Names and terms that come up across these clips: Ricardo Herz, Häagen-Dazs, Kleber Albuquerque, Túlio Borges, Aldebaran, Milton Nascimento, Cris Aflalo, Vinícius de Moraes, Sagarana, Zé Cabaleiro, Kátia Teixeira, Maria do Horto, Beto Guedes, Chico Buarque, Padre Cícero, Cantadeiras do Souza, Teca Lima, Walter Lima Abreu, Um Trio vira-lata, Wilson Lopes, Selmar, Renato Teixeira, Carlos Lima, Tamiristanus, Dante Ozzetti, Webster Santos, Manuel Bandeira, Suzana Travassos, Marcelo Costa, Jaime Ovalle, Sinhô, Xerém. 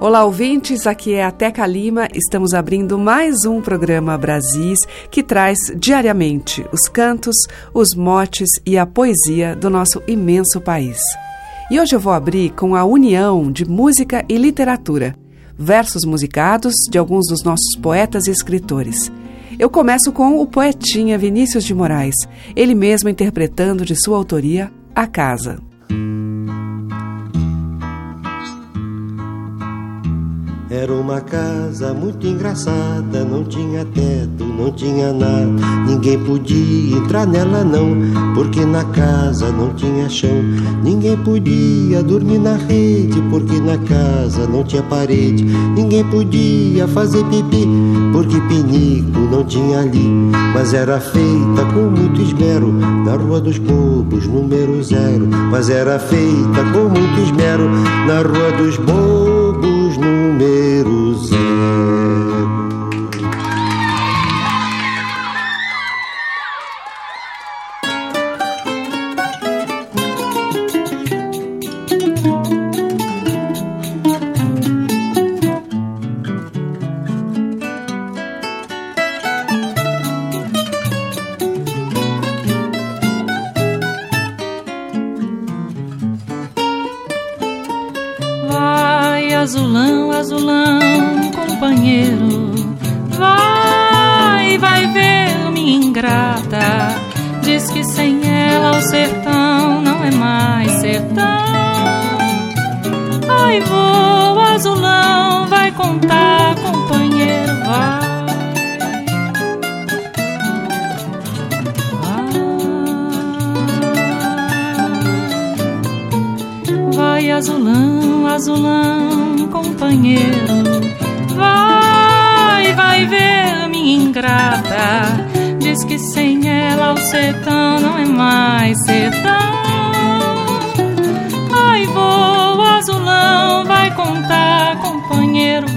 Olá, ouvintes, aqui é a Teca Lima, estamos abrindo mais um programa Brasis, que traz diariamente os cantos, os motes e a poesia do nosso imenso país. E hoje eu vou abrir com a união de música e literatura, versos musicados de alguns dos nossos poetas e escritores. Eu começo com o poetinha Vinícius de Moraes, ele mesmo interpretando de sua autoria A Casa. Era uma casa muito engraçada, não tinha teto, não tinha nada. Ninguém podia entrar nela não, porque na casa não tinha chão. Ninguém podia dormir na rede, porque na casa não tinha parede. Ninguém podia fazer pipi, porque pinico não tinha ali. Mas era feita com muito esmero, na Rua dos Bobos, número 0. Mas era feita com muito esmero, na Rua dos Bobos, número 0. Azulão, azulão, companheiro, vai ver, minha ingrata. Diz que sem ela o sertão não é mais sertão. Ai, voa, azulão, vai contar, companheiro, vai azulão, azulão, companheiro, vai ver, minha ingrata. Diz que sem ela o sertão não é mais sertão. Ai, voa, azulão, vai contar, companheiro,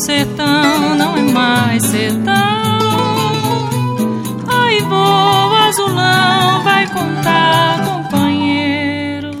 sertão não é mais sertão. Ai, voa, azulão, vai contar, companheiro,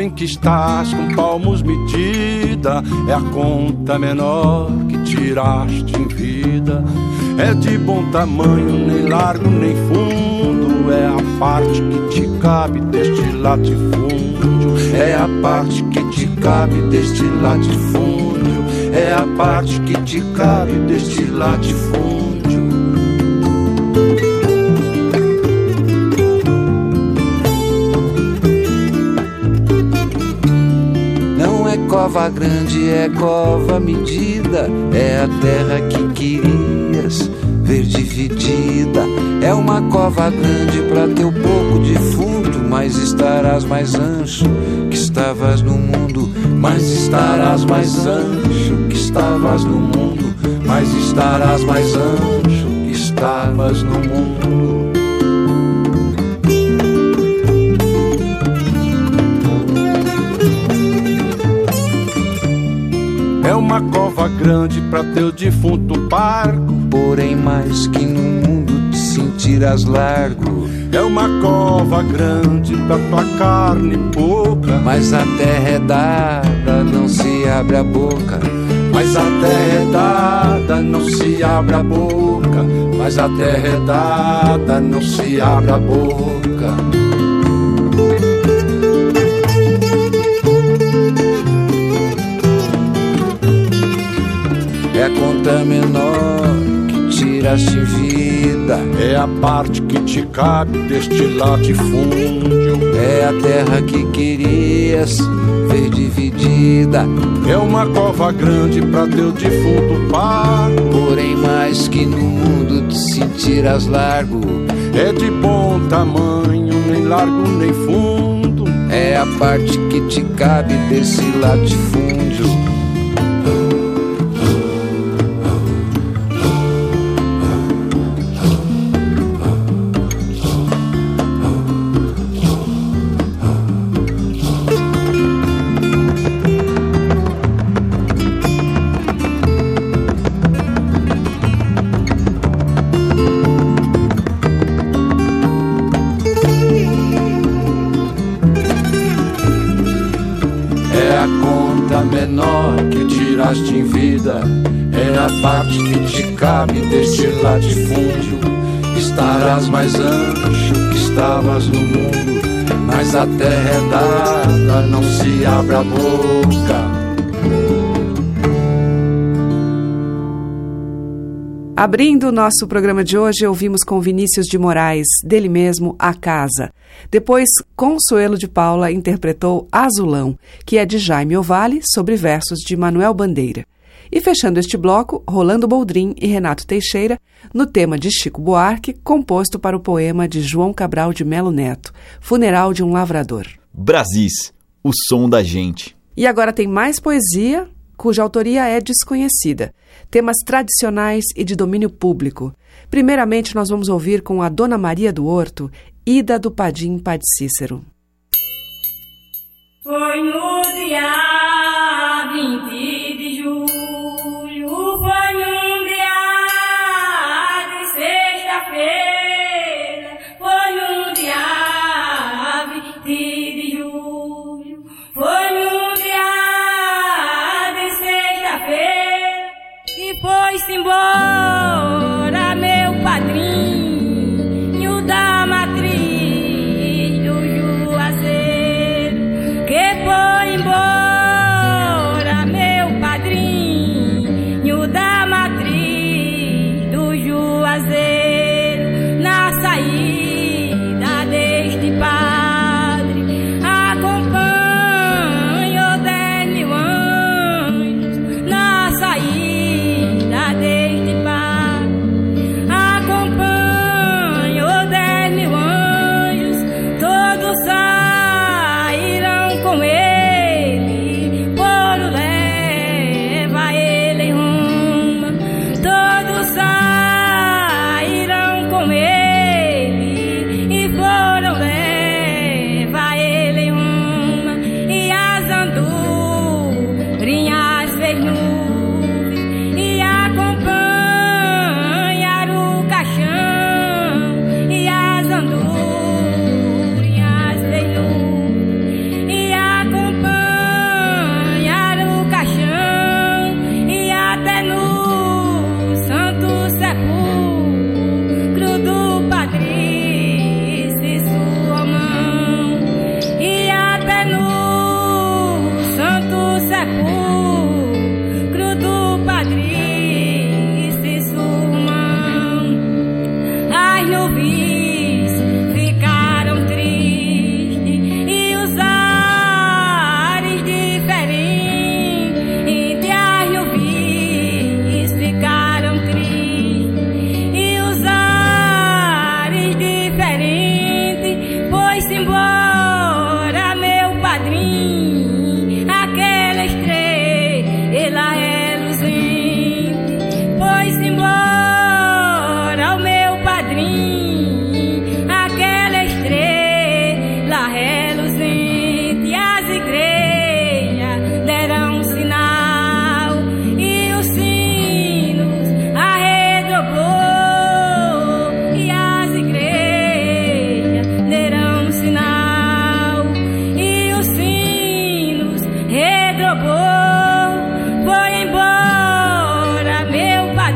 em que estás com palmos medida, é a conta menor que tiraste em vida é de bom tamanho, nem largo nem fundo. É a parte que te cabe deste latifúndio. É a parte que te cabe deste latifúndio. É a parte que te cabe deste latifúndio. Não é cova grande, é cova medida. É a terra que querias ver dividida. É uma cova grande pra teu pouco defunto, mas estarás mais ancho que estavas no mundo. Mas estarás mais ancho que estavas no mundo. Mas estarás mais ancho que estavas no mundo. É uma cova grande pra teu defunto parco, porém mais que no mundo te sentirás largo. É uma cova grande pra tua carne pouca, mas a terra é dada, não se abre a boca. Mas a terra é dada, não se abre a boca. Mas a terra é dada, não se abre a boca. É a conta menor que tiraste vida. É a parte que te cabe deste latifúndio. É a terra que querias ver dividida. É uma cova grande pra teu defunto parco, porém mais que no mundo te sentirás largo. É de bom tamanho, nem largo nem fundo. É a parte que te cabe desse latifúndio. Deste latifúndio estarás mais ancho que estavas no mundo, mas a terra é dada, não se abre a boca. Abrindo o nosso programa de hoje, ouvimos com Vinícius de Moraes, dele mesmo, A Casa. Depois, Consuelo de Paula interpretou Azulão, que é de Jaime Ovalle, sobre versos de Manuel Bandeira. E fechando este bloco, Rolando Boldrin e Renato Teixeira, no tema de Chico Buarque, composto para o poema de João Cabral de Melo Neto, Funeral de um Lavrador. Brasis, o som da gente. E agora tem mais poesia, cuja autoria é desconhecida. Temas tradicionais e de domínio público. Primeiramente, nós vamos ouvir com a Dona Maria do Horto, Ida do Padim Padre Cícero. Foi no dia 20 de julho. Foi um dia de sexta-feira, foi um dia 20 de julho, foi um dia de sexta-feira, e foi-se embora meu padrinho da matriz do Juazeiro, que foi embora. Acompanhe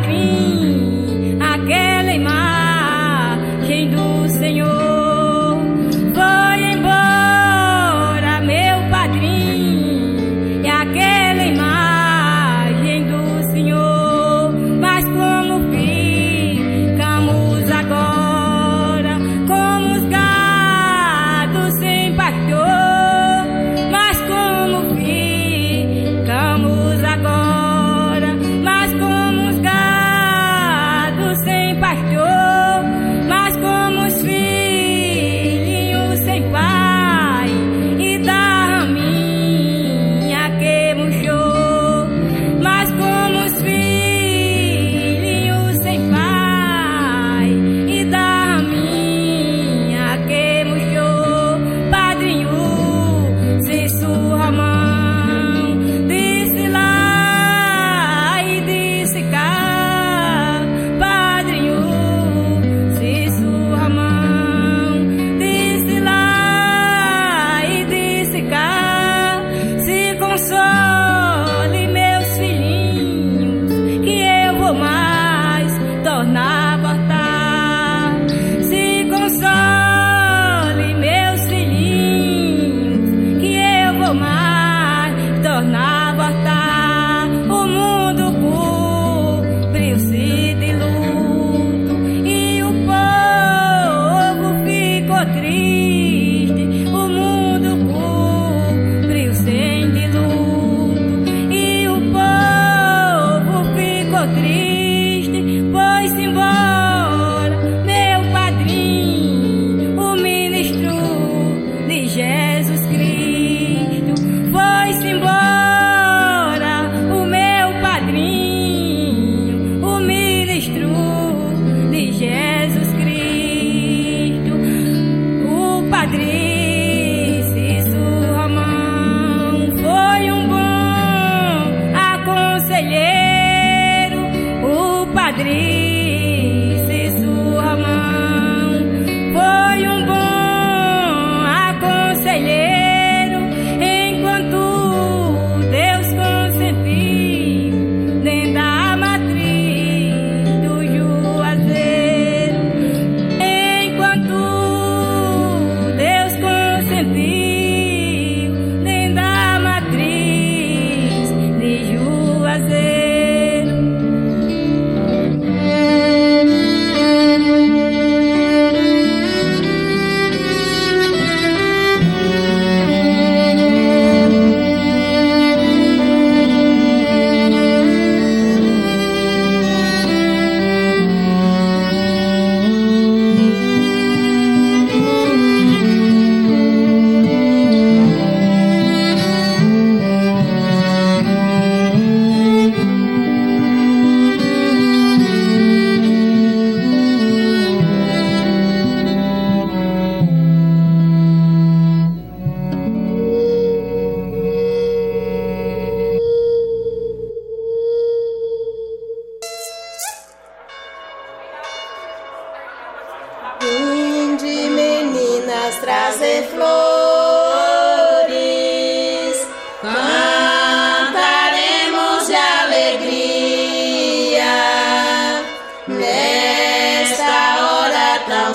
fim aquela imagem do Senhor. Foi embora, meu padrinho, e aquela imagem do Senhor. Mas como ficamos agora, como os gados sem pastor?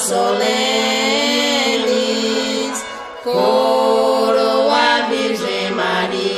Solene, coroa Virgem Maria.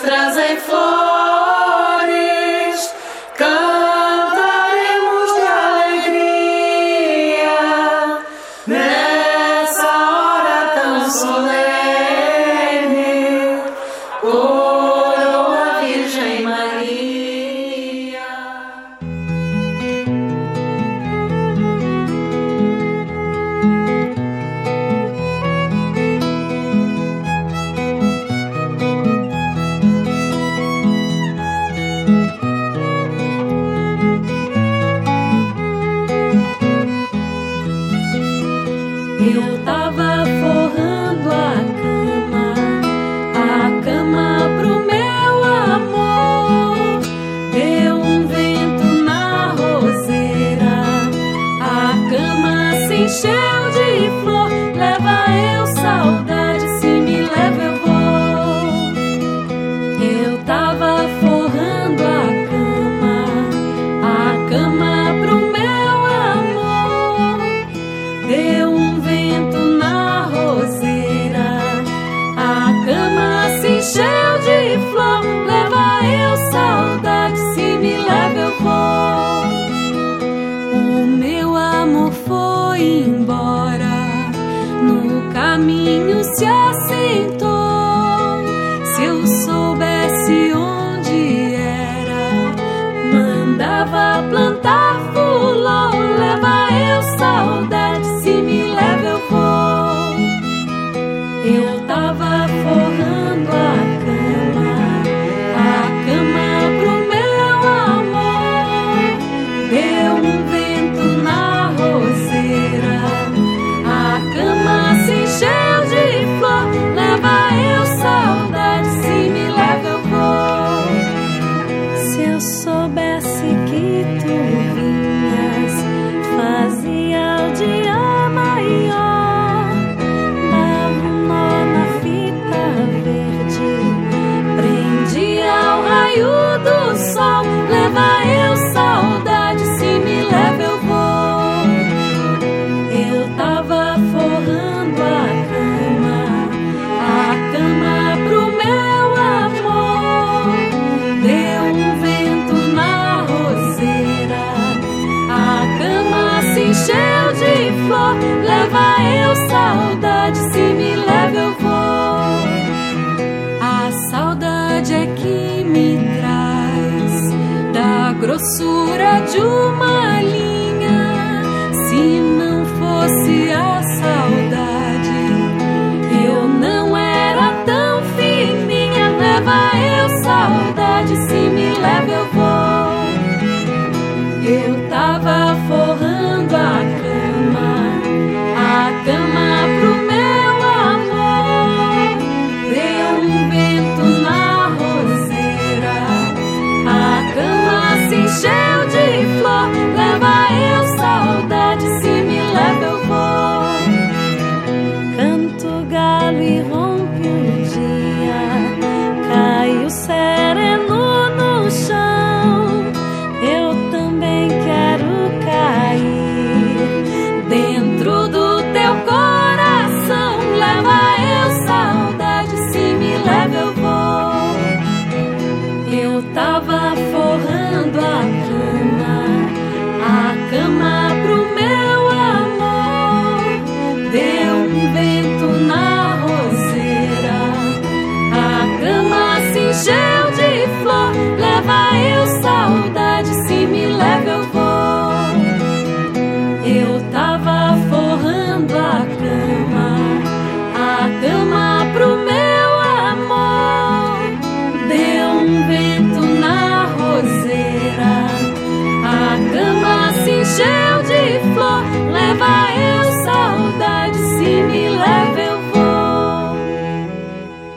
nos trazem flores, cantaremos de alegria nessa hora tão solene. Coroa Virgem Maria. Grossura de uma linha, se não fosse a saudade, eu não era tão fininha. Leva eu saudade, se me leva eu vou. Eu tava forrando a cama pro meu amor. Deu um vento na roseira, a cama se encheu de flor. Leva eu saudade, se me leva eu vou. Canto galo e rompe o dia, cai o sereno no chão. Eu também quero cair dentro do teu coração. Leva eu saudade, se me leva eu vou. Eu tava forrando a cama pro meu amor, deu um vento na roseira, a cama se encheu de flor. Leva eu saudade, se me leva eu vou. Eu tava forrando a cama pro meu amor, deu um vento na roseira. A cama se encheu de flor. Leva eu saudade, se me leva eu vou.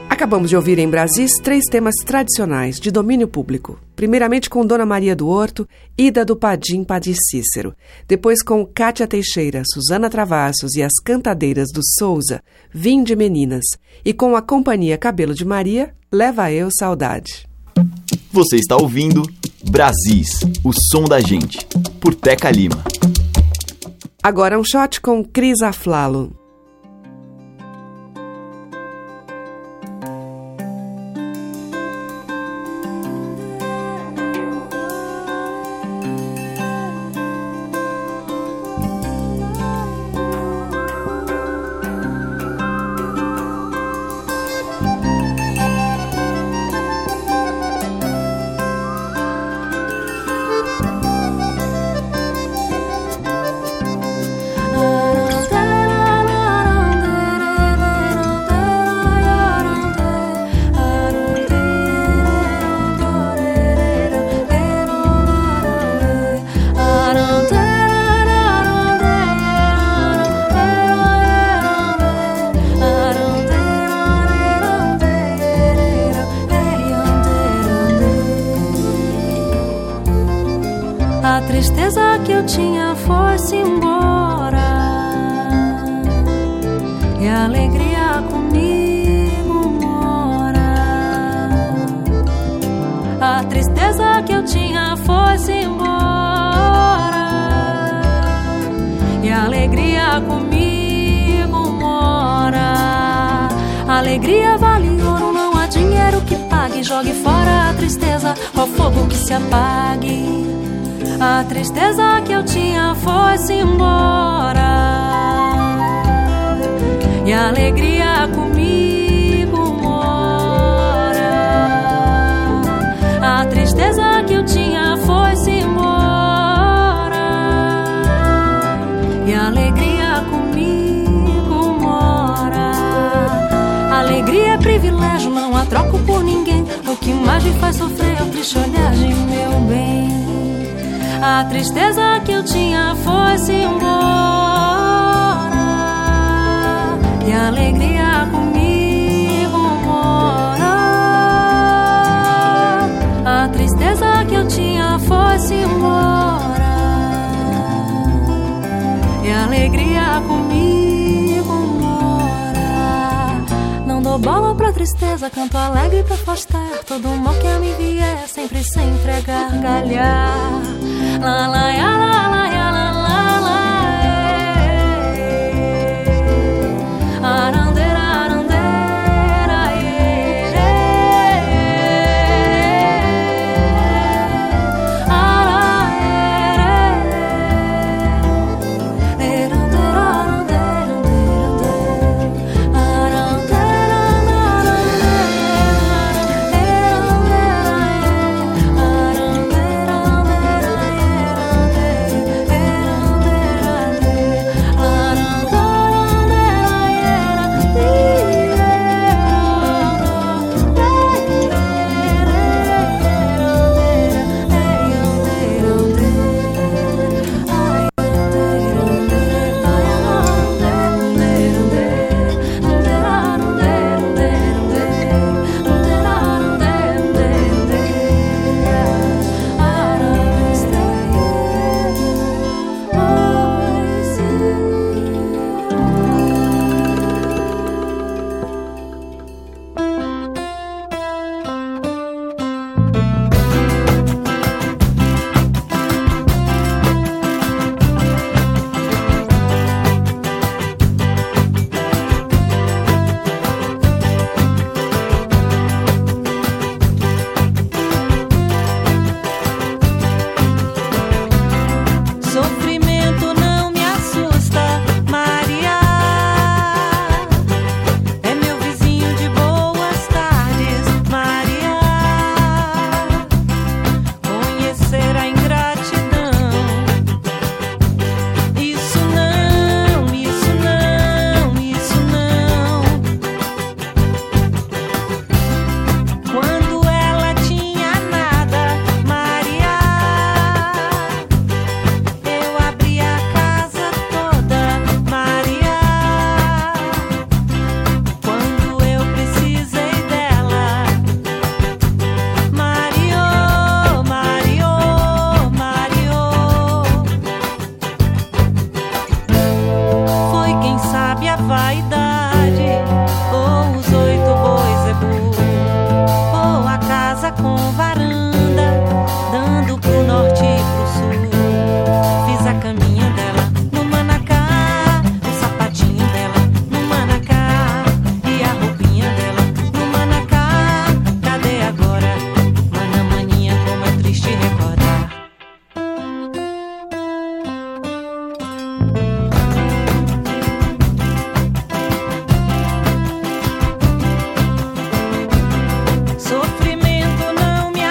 Acabamos de ouvir em Brasis 3 temas tradicionais de domínio público. Primeiramente com Dona Maria do Horto, Ida do Padim Padir Cícero. Depois com Kátia Teixeira, Suzana Travassos e as Cantadeiras do Souza, Vim de Meninas. E com a Companhia Cabelo de Maria, Leva eu saudade. Você está ouvindo Brasis, o som da gente, por Teca Lima. Agora um shot com Cris Aflalo. tristeza que eu tinha fosse embora, e a alegria comigo mora. A tristeza que eu tinha fosse embora, e a alegria comigo mora. A alegria vale ouro, não há dinheiro que pague. Jogue fora a tristeza, ó fogo que se apague. A tristeza que eu tinha foi-se embora, e a alegria comigo mora. A tristeza que eu tinha foi-se embora, e a alegria comigo mora. Alegria é privilégio, não a troco por ninguém. O que mais me faz sofrer é o triste olhar de meu bem. A tristeza que eu tinha foi-se embora, e a alegria comigo mora. A tristeza que eu tinha foi-se embora, e a alegria comigo mora. Não dou bola pra tristeza, canto alegre pra afastar todo mal que a mim vier, sempre sem entregar gargalhar. La la ya la la ya la la la. Arandeira, arandeira, sofrimento não me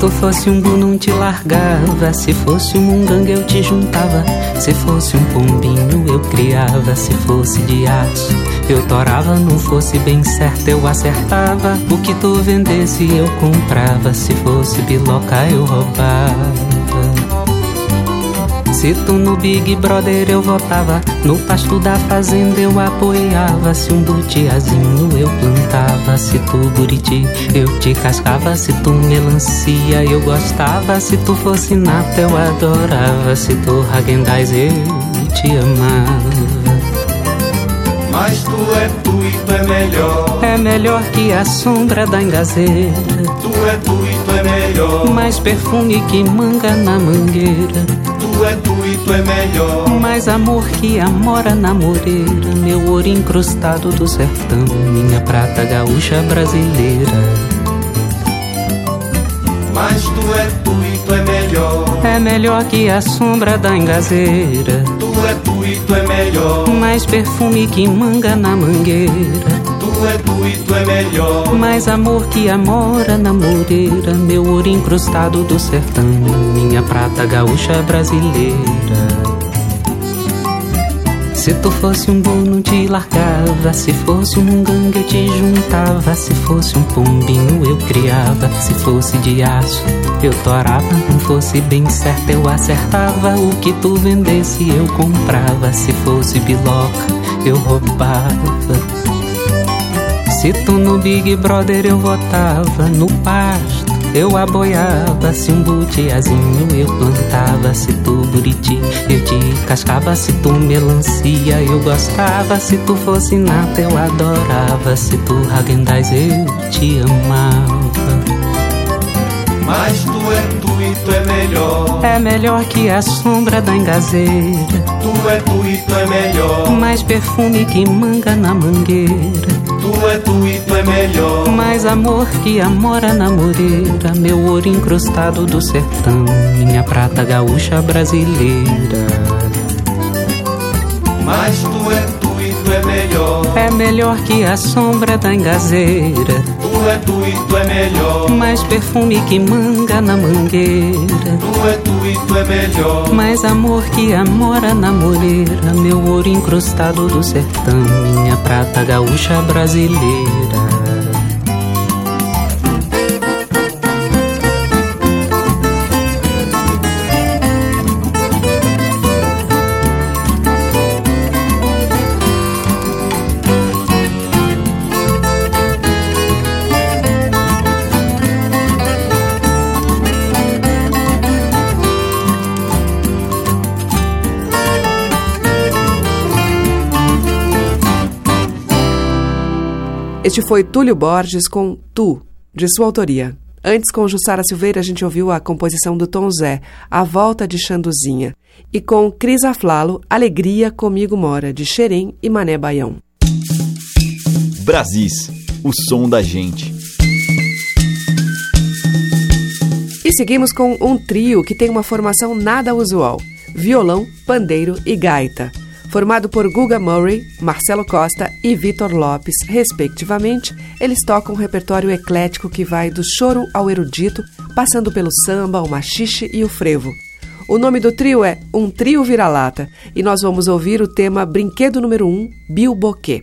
tu fosse um gnu, não te largava. Se fosse um munganga, eu te juntava. Se fosse um pombinho, eu criava. Se fosse de aço, eu torava. Não fosse bem certo, eu acertava. O que tu vendesse, eu comprava. Se fosse biloca, eu roubava. Se tu no Big Brother eu votava, no pasto da fazenda eu apoiava. Se um butiazinho eu plantava, se tu buriti eu te cascava. Se tu melancia eu gostava, se tu fosse nata eu adorava. Se tu Häagen-Dazs eu te amava. Mas tu é tu e tu é melhor. É melhor que a sombra da engazeira. Tu e tu é melhor. Mais perfume que manga na mangueira. Tu e tu é melhor. Mais amor que amora na moreira. Meu ouro incrustado do sertão, minha prata gaúcha brasileira. Mas tu e tu é melhor. É melhor que a sombra da engazeira. Tu e tu é melhor. Mais perfume que manga na mangueira. Tu e tu é melhor. Mais amor que amora na moreira. Meu ouro incrustado do sertão, minha prata gaúcha brasileira. Se tu fosse um boi não te largava, se fosse um munganga eu te juntava, se fosse um pombinho eu criava, se fosse de aço eu torava, não fosse bem certo eu acertava, o que tu vendesse eu comprava, se fosse biloca eu roubava. Se tu no Big Brother eu votava, no pasto eu aboiava, se um butiazinho eu plantava, se tu buriti eu te cascava, se tu melancia eu gostava, se tu fosse nata eu adorava, se tu Häagen-Dazs eu te amava. Mas tu e tu é melhor. É melhor que a sombra da engazeira. Tu e tu é melhor. Mais perfume que manga na mangueira. Tu e tu é melhor. Mais amor que amora na moreira. Meu ouro incrustado do sertão, minha prata gaúcha brasileira. Mas tu e tu é melhor. É melhor que a sombra da engazeira. Tu e tu é melhor. Mais perfume que manga na mangueira. Tu e tu é melhor. Mais amor que amora na moreira. Meu ouro incrustado do sertão, minha prata gaúcha brasileira. Este foi Túlio Borges com Tu, de sua autoria. Antes, com Jussara Silveira, a gente ouviu a composição do Tom Zé, A Volta de Xanduzinha. E com Cris Aflalo, Alegria Comigo Mora, de Xerém e Mané Baião. Brasis, o som da gente. E seguimos com um trio que tem uma formação nada usual. Violão, pandeiro e gaita. Formado por Guga Murray, Marcelo Costa e Vitor Lopes, respectivamente, eles tocam um repertório eclético que vai do choro ao erudito, passando pelo samba, o machixe e o frevo. O nome do trio é Um Trio Vira-Lata e nós vamos ouvir o tema Brinquedo número 1, Bilboquê.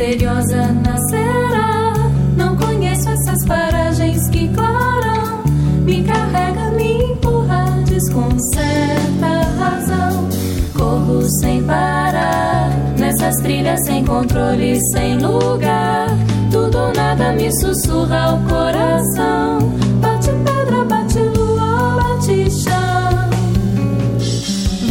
misteriosa nascerá. Não conheço essas paragens que claram, me carrega, me empurra, desconcerta a razão. Corro sem parar, nessas trilhas sem controle, sem lugar. Tudo ou nada me sussurra o coração. Bate pedra, bate lua, bate chão.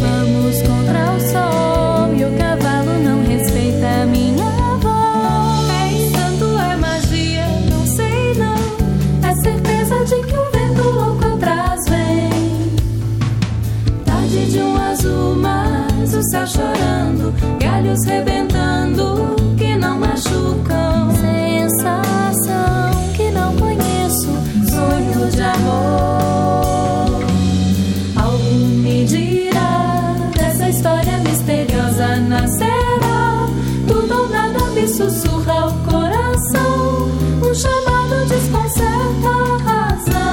Vamos contra o sol e o cavalo não respeita a minha avó. É encanto, é magia, não sei não. É certeza de que um vento louco atrás vem. Tarde de um azul, mas o céu chorando, galhos rebentando que não machucam. Sensação que não conheço, sonho de amor. Algo me dirá, dessa história misteriosa nascerá. Tudo ou nada me sussurra o coração. Um chamado desconcerta a razão.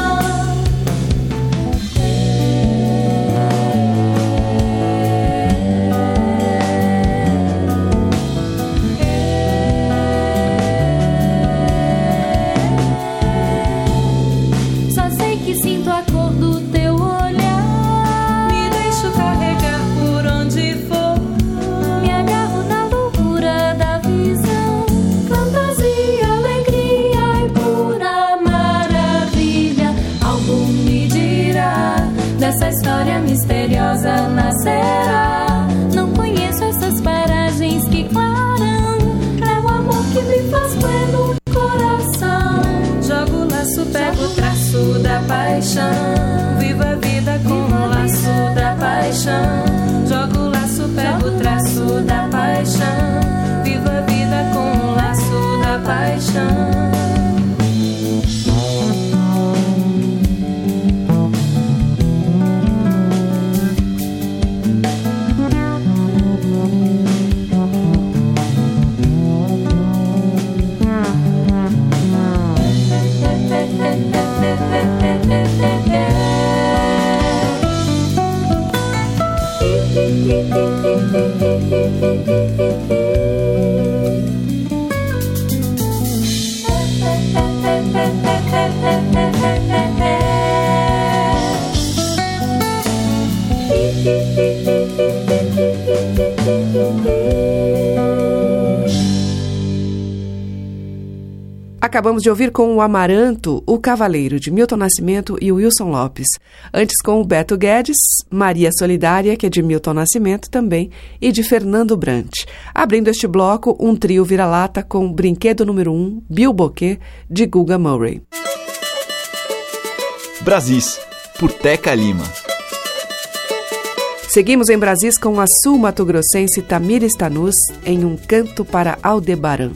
Essa história misteriosa nascerá. Não conheço essas paragens que claram. É o amor que me faz pleno coração. Jogo o laço, pego o traço da paixão. Vivo a vida com o laço da paixão. Jogo o laço, pego o traço da paixão. Vivo a vida com o laço da paixão. Acabamos de ouvir com o Amaranto, O Cavaleiro, de Milton Nascimento e Wilson Lopes. Antes com o Beto Guedes, Maria Solidária, que é de Milton Nascimento também, e de Fernando Brant. Abrindo este bloco, Um Trio Vira-Lata com Brinquedo Número 1, Bilboquê, de Guga Murray. Brasis, por Teca Lima. Seguimos em Brasis com a sul-mato-grossense Tamiristanus em Um Canto para Aldebaran.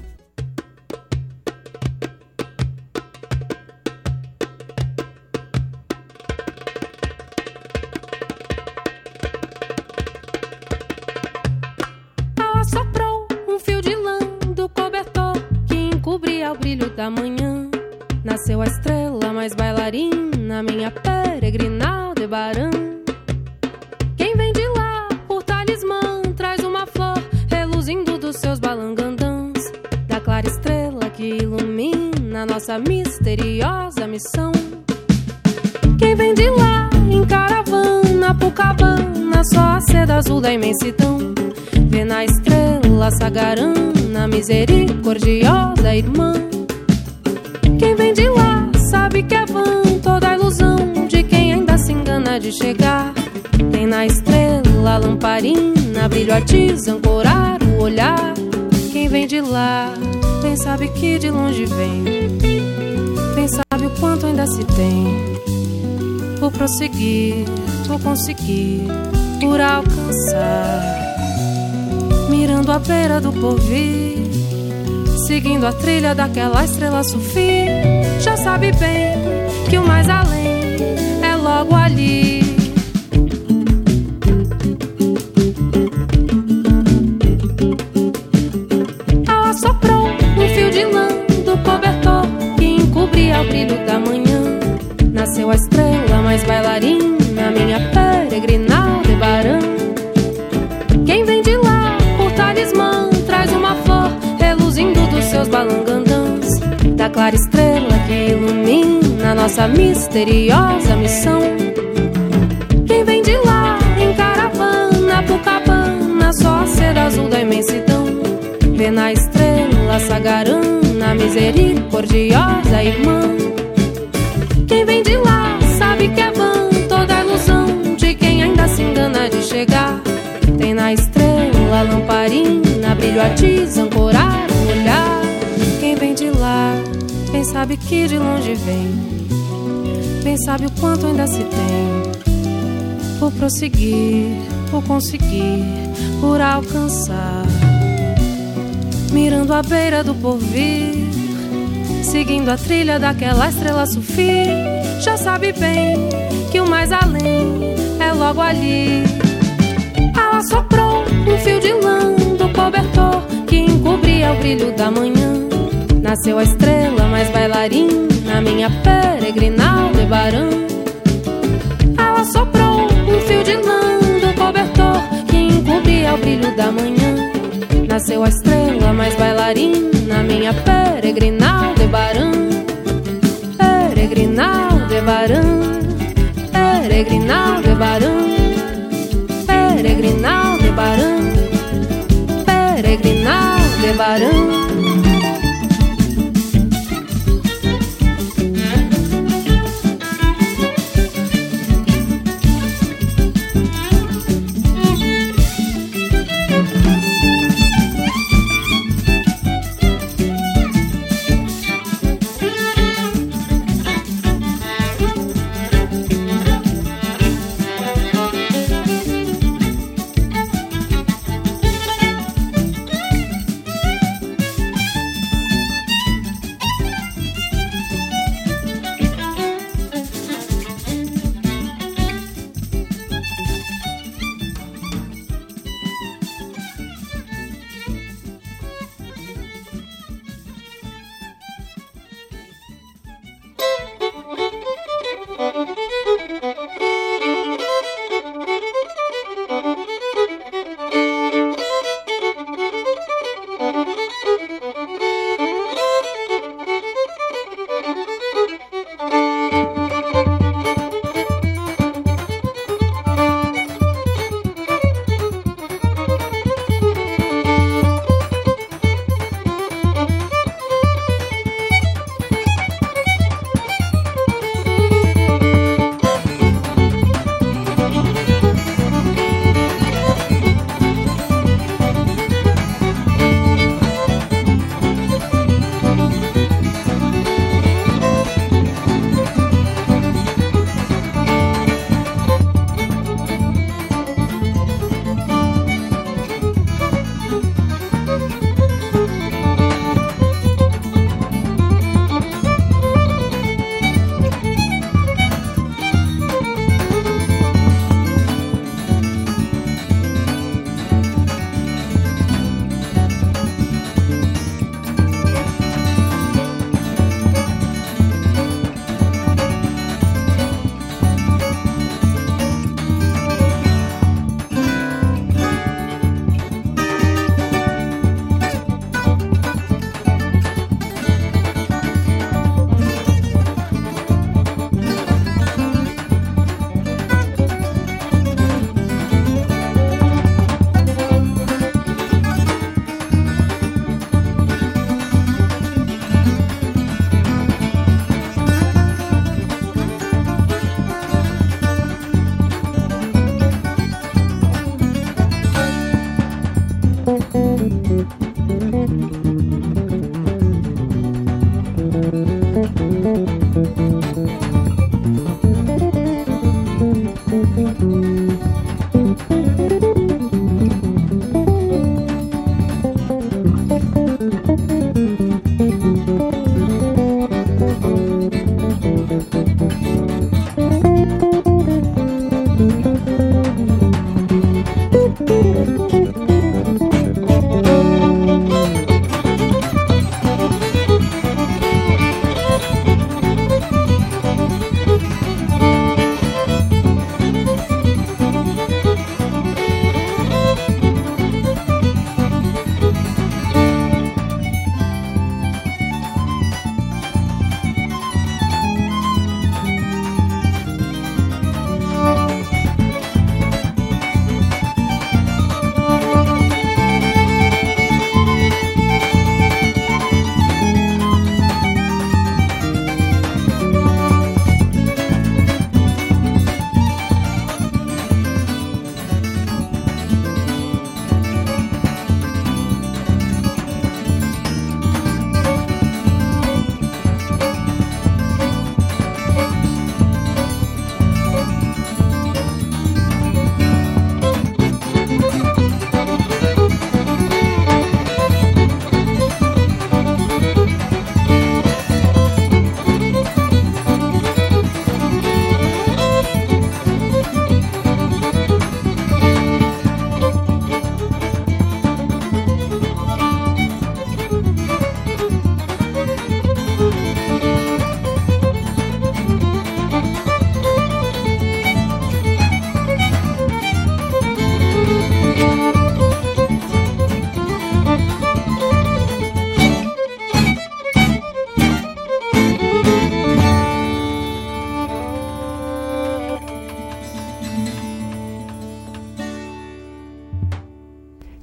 Nasceu a estrela mais bailarina, minha peregrina Aldebaran. Quem vem de lá por talismã traz uma flor reluzindo dos seus balangandãs, da clara estrela que ilumina nossa misteriosa missão. Quem vem de lá em caravana por cabana, só a seda azul da imensidão, vê na estrela sagarana misericordiosa irmã. Quem vem de lá sabe que é vã toda a ilusão de quem ainda se engana de chegar. Tem na estrela lamparina brilho a desancorar o olhar. Quem vem de lá, bem sabe que de longe vem, bem sabe o quanto ainda se tem. Vou prosseguir, vou conseguir, por alcançar, mirando a beira do porvir, seguindo a trilha daquela estrela sufi. Já sabe bem que o mais além é logo ali. Ela soprou um fio de lã do cobertor que encobria o brilho da manhã. Nasceu a estrela mais bailarina, minha peregrina Aldebaran. Quem vem de lá por talismã traz uma flor reluzindo clara estrela que ilumina nossa misteriosa missão. Quem vem de lá em caravana por cabana, só a seda azul da imensidão. Vê na estrela sagarana, misericordiosa irmã. Quem vem de lá sabe que é vã toda a ilusão de quem ainda se engana de chegar. Tem na estrela lamparina, brilho a desancorar o olhar. Quem vem de lá, bem sabe que de longe vem, bem sabe o quanto ainda se tem por prosseguir, por conseguir, por alcançar. Mirando a beira do porvir, seguindo a trilha daquela estrela sufir, já sabe bem que o mais além é logo ali. Ela soprou um fio de lã do cobertor que encobria o brilho da manhã. Nasceu a estrela mais bailarina, minha peregrinal de barão. Ela soprou um fio de lã do cobertor que encobria o brilho da manhã. Nasceu a estrela mais bailarina, minha peregrinal de barão. Peregrinal de barão, peregrinal de barão, peregrinal de barão, peregrinal de barão.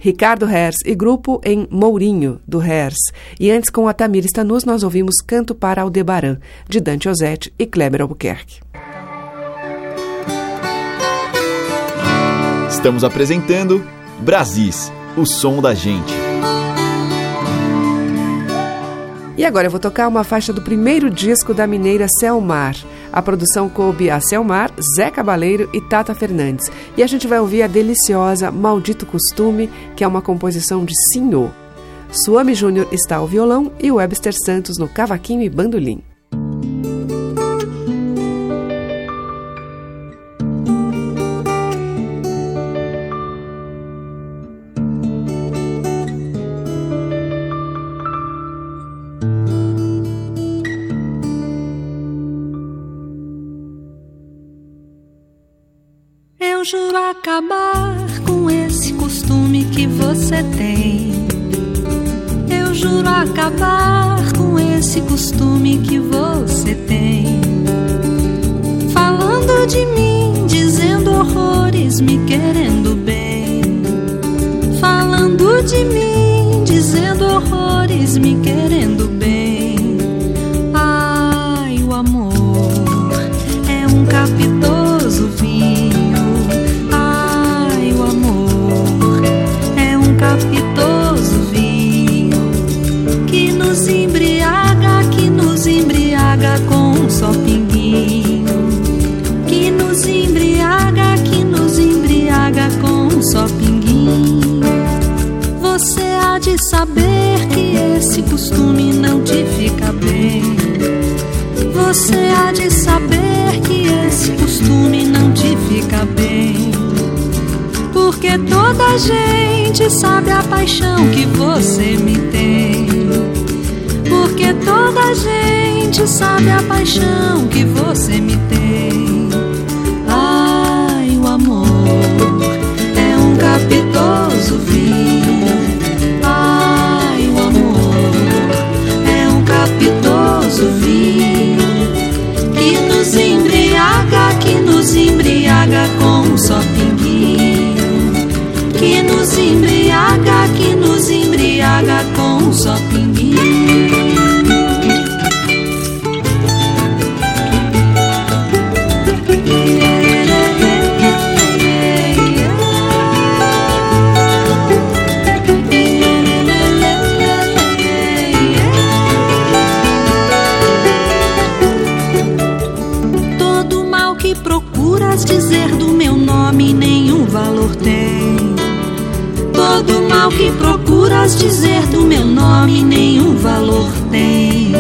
Ricardo Herz e grupo em Mourinho, do Herz. E antes, com a Tamiristanus, nós ouvimos Canto para Aldebaran, de Dante Ozzetti e Kleber Albuquerque. Estamos apresentando Brasis, o som da gente. E agora eu vou tocar uma faixa do primeiro disco da mineira Selmar. A produção coube a Selmar, Zé Cabaleiro e Tata Fernandes. E a gente vai ouvir a deliciosa Maldito Costume, que é uma composição de Sinhô. Suame Júnior está ao violão e Webster Santos no cavaquinho e bandolim. Juro acabar com esse costume que você tem. Eu juro acabar com esse costume que você tem. Falando de mim, dizendo horrores, me querendo bem. Falando de mim, dizendo horrores, me querendo bem. Ai, o amor é um capitoso vinho. Capitoso vinho que nos embriaga com um só pinguinho, que nos embriaga com um só pinguinho. Você há de saber que esse costume não te fica bem. Você há de saber que esse costume não te fica bem. Porque toda gente sabe a paixão que você me tem. Porque toda gente sabe a paixão que você me tem. Ai, o amor é um capitoso vinho. Ai, o amor é um capitoso vinho que nos embriaga com um só pinguinho. Que nos embriaga com um só pinguim. Todo mal que procuras dizer do meu nome nenhum valor tem. Todo mal que procuras dizer do meu nome nenhum valor tem.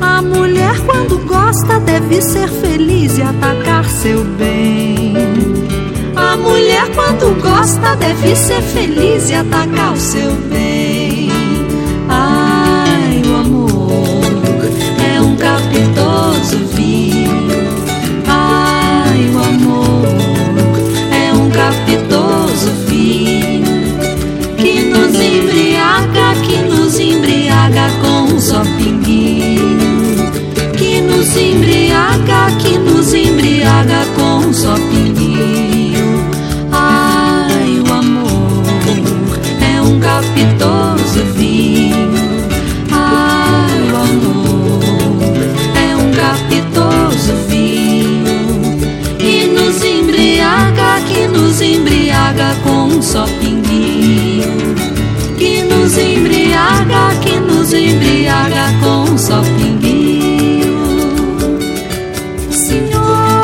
A mulher quando gosta deve ser feliz e atacar seu bem. A mulher quando gosta deve ser feliz e atacar o seu bem. Ai, o amor é um capitoso vinho. Ai, o amor é um capitoso vinho. Com um só pinguinho, que nos embriaga com um só pinguinho. Ai, o amor é um capitoso vinho. Ai, o amor é um capitoso vinho que nos embriaga com um só pinguinho. Que nos embriaga com um só pinguinho, Senhor.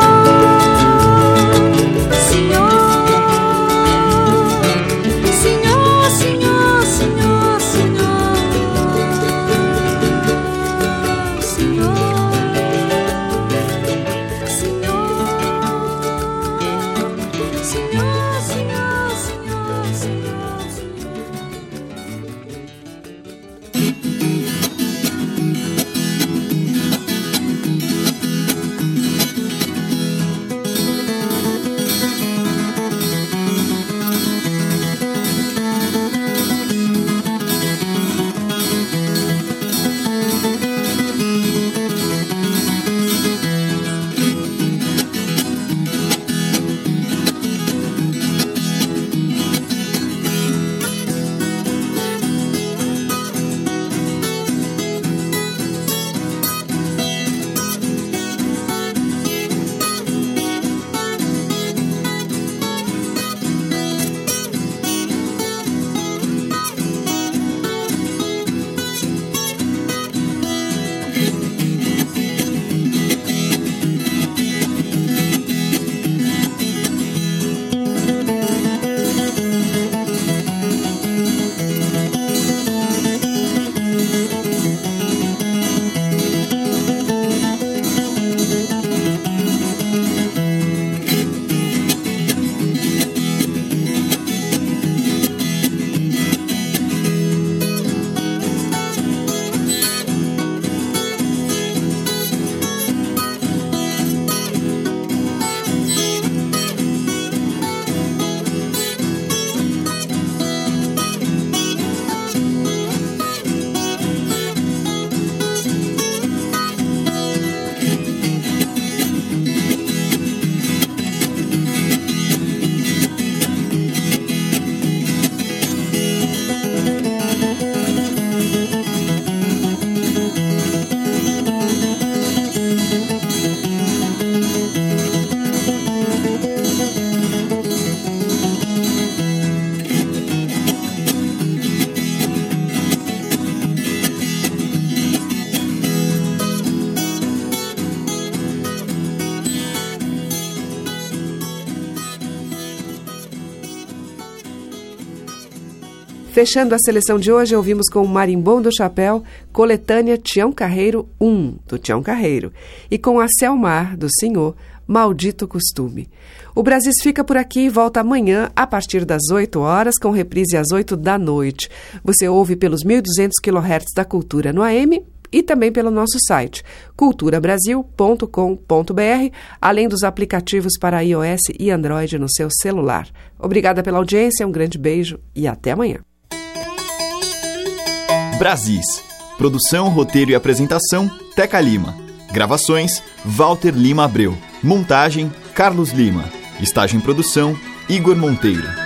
Fechando a seleção de hoje, ouvimos com o Marimbom do Chapéu, coletânea Tião Carreiro 1, do Tião Carreiro, e com a Selmar, do Senhor, Maldito Costume. O Brasis fica por aqui e volta amanhã, a partir das 8 horas, com reprise às 8 da noite. Você ouve pelos 1.200 kHz da Cultura no AM e também pelo nosso site, culturabrasil.com.br, além dos aplicativos para iOS e Android no seu celular. Obrigada pela audiência, um grande beijo e até amanhã. Brasis. Produção, roteiro e apresentação, Teca Lima. Gravações, Walter Lima Abreu. Montagem, Carlos Lima. Estágio em produção, Igor Monteiro.